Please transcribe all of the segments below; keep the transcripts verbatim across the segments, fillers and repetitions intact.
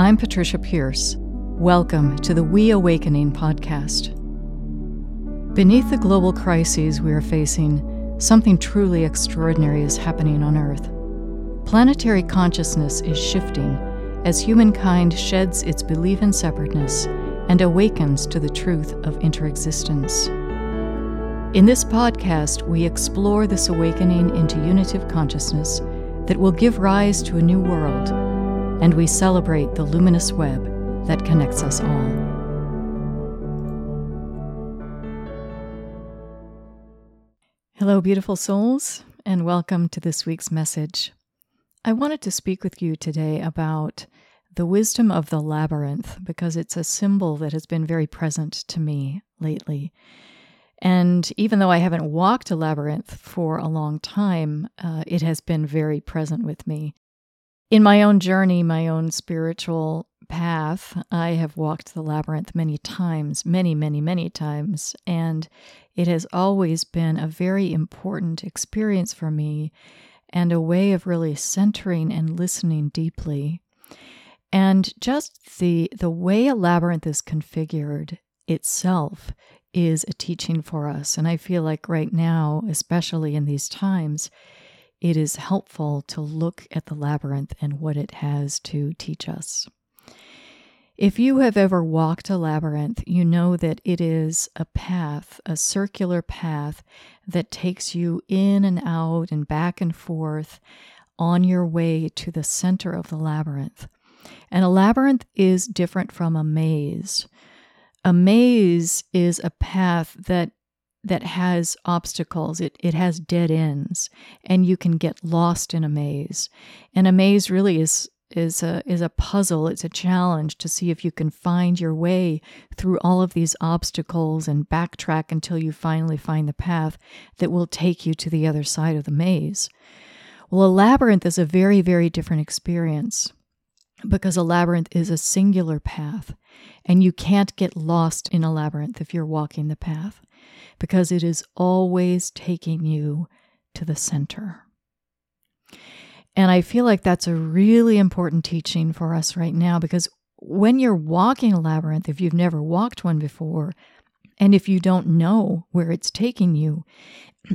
I'm Patricia Pearce. Welcome to the We Awakening Podcast. Beneath the global crises we are facing, something truly extraordinary is happening on Earth. Planetary consciousness is shifting as humankind sheds its belief in separateness and awakens to the truth of interexistence. In this podcast, we explore this awakening into unitive consciousness that will give rise to a new world, and we celebrate the luminous web that connects us all. Hello, beautiful souls, and welcome to this week's message. I wanted to speak with you today about the wisdom of the labyrinth, because it's a symbol that has been very present to me lately. And even though I haven't walked a labyrinth for a long time, uh, it has been very present with me. In my own journey, my own spiritual path, I have walked the labyrinth many times, many, many, many times, and it has always been a very important experience for me and a way of really centering and listening deeply. And just the the way a labyrinth is configured itself is a teaching for us. And I feel like right now, especially in these times, it is helpful to look at the labyrinth and what it has to teach us. If you have ever walked a labyrinth, you know that it is a path, a circular path that takes you in and out and back and forth on your way to the center of the labyrinth. And a labyrinth is different from a maze. A maze is a path that that has obstacles. It it has dead ends, and you can get lost in a maze. And a maze really is is a is a puzzle. It's a challenge to see if you can find your way through all of these obstacles and backtrack until you finally find the path that will take you to the other side of the maze. Well, a labyrinth is a very, very different experience, because a labyrinth is a singular path, and you can't get lost in a labyrinth if you're walking the path, because it is always taking you to the center. And I feel like that's a really important teaching for us right now, because when you're walking a labyrinth, if you've never walked one before, and if you don't know where it's taking you,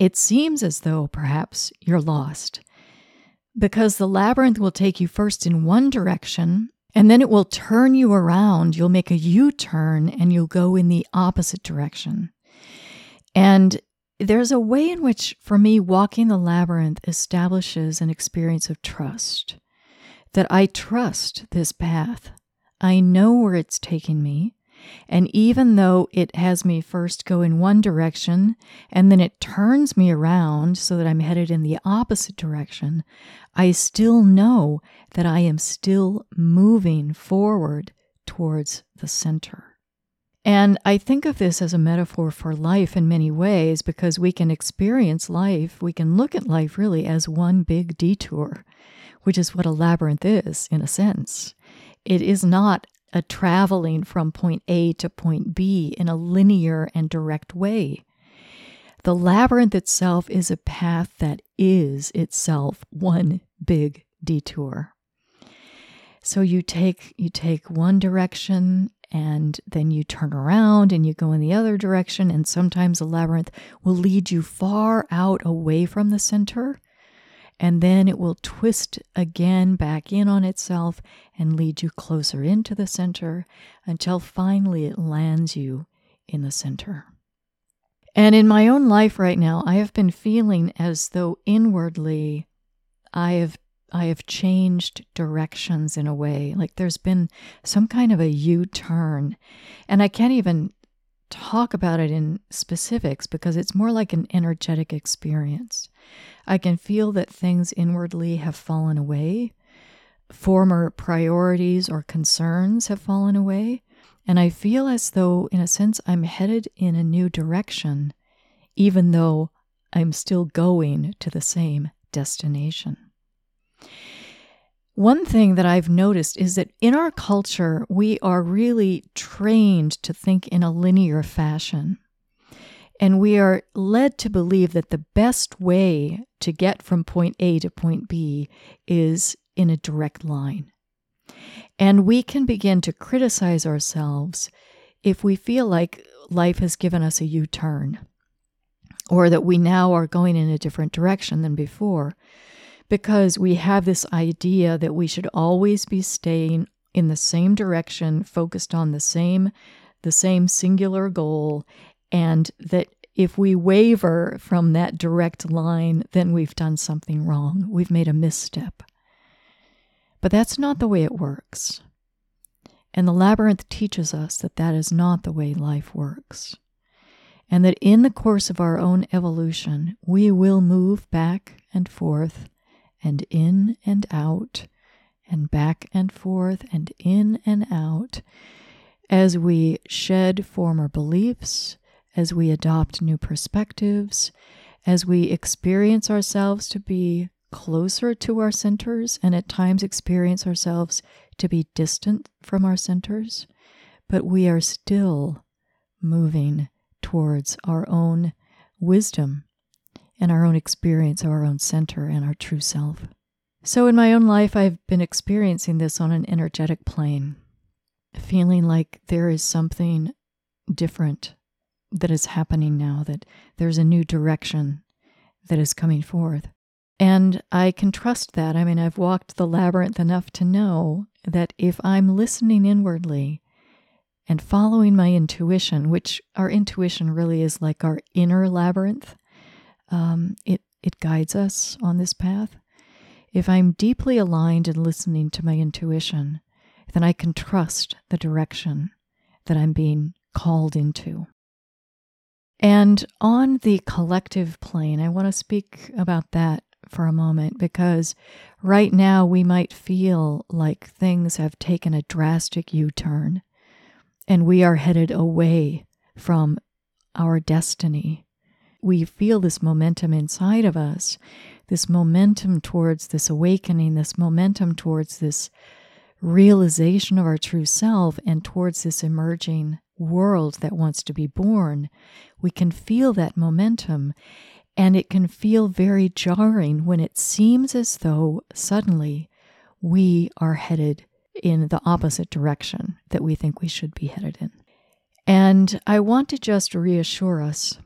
it seems as though perhaps you're lost, because the labyrinth will take you first in one direction, and then it will turn you around. You'll make a U-turn, and you'll go in the opposite direction. And there's a way in which, for me, walking the labyrinth establishes an experience of trust, that I trust this path. I know where it's taking me. And even though it has me first go in one direction, and then it turns me around so that I'm headed in the opposite direction, I still know that I am still moving forward towards the center. And I think of this as a metaphor for life in many ways, because we can experience life, we can look at life really as one big detour, which is what a labyrinth is, in a sense. It is not a traveling from point A to point B in a linear and direct way. The labyrinth itself is a path that is itself one big detour. So you take you take one direction, and then you turn around and you go in the other direction, and sometimes the labyrinth will lead you far out away from the center, and then it will twist again back in on itself and lead you closer into the center until finally it lands you in the center. And in my own life right now, I have been feeling as though inwardly I have I have changed directions in a way, like there's been some kind of a U-turn. And I can't even talk about it in specifics, because it's more like an energetic experience. I can feel that things inwardly have fallen away. Former priorities or concerns have fallen away. And I feel as though, in a sense, I'm headed in a new direction, even though I'm still going to the same destination. One thing that I've noticed is that in our culture, we are really trained to think in a linear fashion. And we are led to believe that the best way to get from point A to point B is in a direct line. And we can begin to criticize ourselves if we feel like life has given us a U-turn, or that we now are going in a different direction than before, because we have this idea that we should always be staying in the same direction, focused on the same, the same singular goal, and that if we waver from that direct line, then we've done something wrong. We've made a misstep. But that's not the way it works. And the labyrinth teaches us that that is not the way life works. And that in the course of our own evolution, we will move back and forth and in and out and back and forth and in and out as we shed former beliefs, as we adopt new perspectives, as we experience ourselves to be closer to our centers and at times experience ourselves to be distant from our centers, but we are still moving towards our own wisdom and our own experience of our own center and our true self. So in my own life, I've been experiencing this on an energetic plane, feeling like there is something different that is happening now, that there's a new direction that is coming forth. And I can trust that. I mean, I've walked the labyrinth enough to know that if I'm listening inwardly and following my intuition, which our intuition really is like our inner labyrinth, um, it, it guides us on this path. If I'm deeply aligned and listening to my intuition, then I can trust the direction that I'm being called into. And on the collective plane, I want to speak about that for a moment, because right now we might feel like things have taken a drastic U-turn and we are headed away from our destiny. We feel this momentum inside of us, this momentum towards this awakening, this momentum towards this realization of our true self and towards this emerging world that wants to be born. We can feel that momentum. And it can feel very jarring when it seems as though suddenly we are headed in the opposite direction that we think we should be headed in. And I want to just reassure us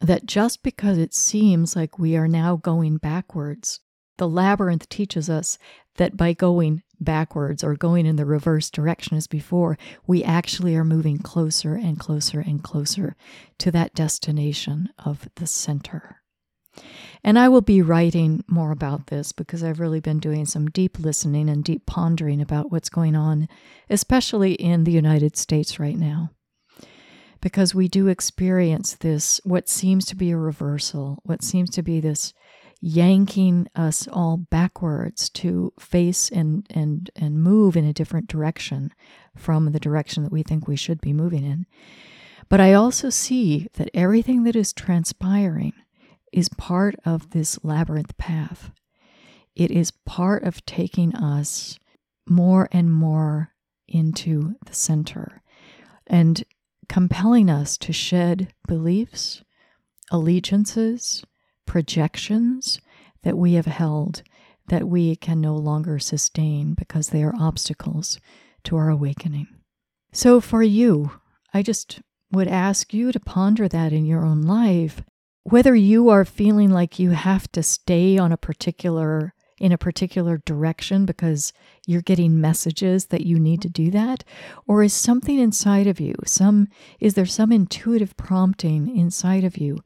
that just because it seems like we are now going backwards, the labyrinth teaches us that by going backwards or going in the reverse direction as before, we actually are moving closer and closer and closer to that destination of the center. And I will be writing more about this because I've really been doing some deep listening and deep pondering about what's going on, especially in the United States right now, because we do experience this, what seems to be a reversal, what seems to be this yanking us all backwards to face and, and, and move in a different direction from the direction that we think we should be moving in. But I also see that everything that is transpiring is part of this labyrinth path. It is part of taking us more and more into the center and compelling us to shed beliefs, allegiances, projections that we have held that we can no longer sustain because they are obstacles to our awakening. So for you, I just would ask you to ponder that in your own life, whether you are feeling like you have to stay on a particular in a particular direction because you're getting messages that you need to do that, or is something inside of you, some is there some intuitive prompting inside of you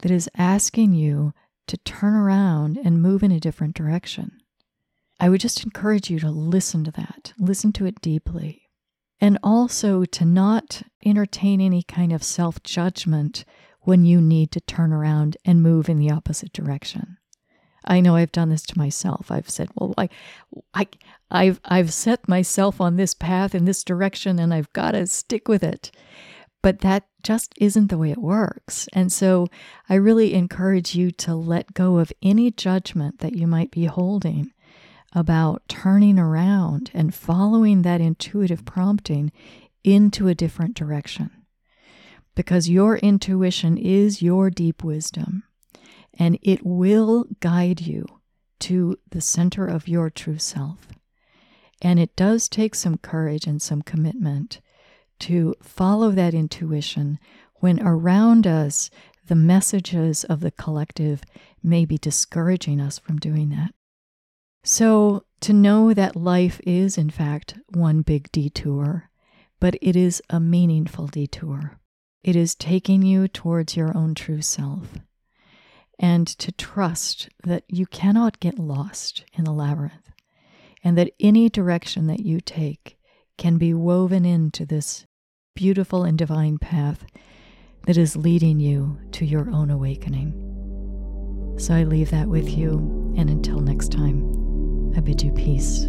that is asking you to turn around and move in a different direction? I would just encourage you to listen to that, listen to it deeply, and also to not entertain any kind of self-judgment when you need to turn around and move in the opposite direction. I know I've done this to myself. I've said, well, I, I, I've, I've set myself on this path in this direction and I've got to stick with it. But that just isn't the way it works. And so I really encourage you to let go of any judgment that you might be holding about turning around and following that intuitive prompting into a different direction. Because your intuition is your deep wisdom. And it will guide you to the center of your true self. And it does take some courage and some commitment to follow that intuition when around us the messages of the collective may be discouraging us from doing that. So to know that life is, in fact, one big detour, but it is a meaningful detour. It is taking you towards your own true self. And to trust that you cannot get lost in the labyrinth, and that any direction that you take can be woven into this beautiful and divine path that is leading you to your own awakening. So I leave that with you, and until next time, I bid you peace.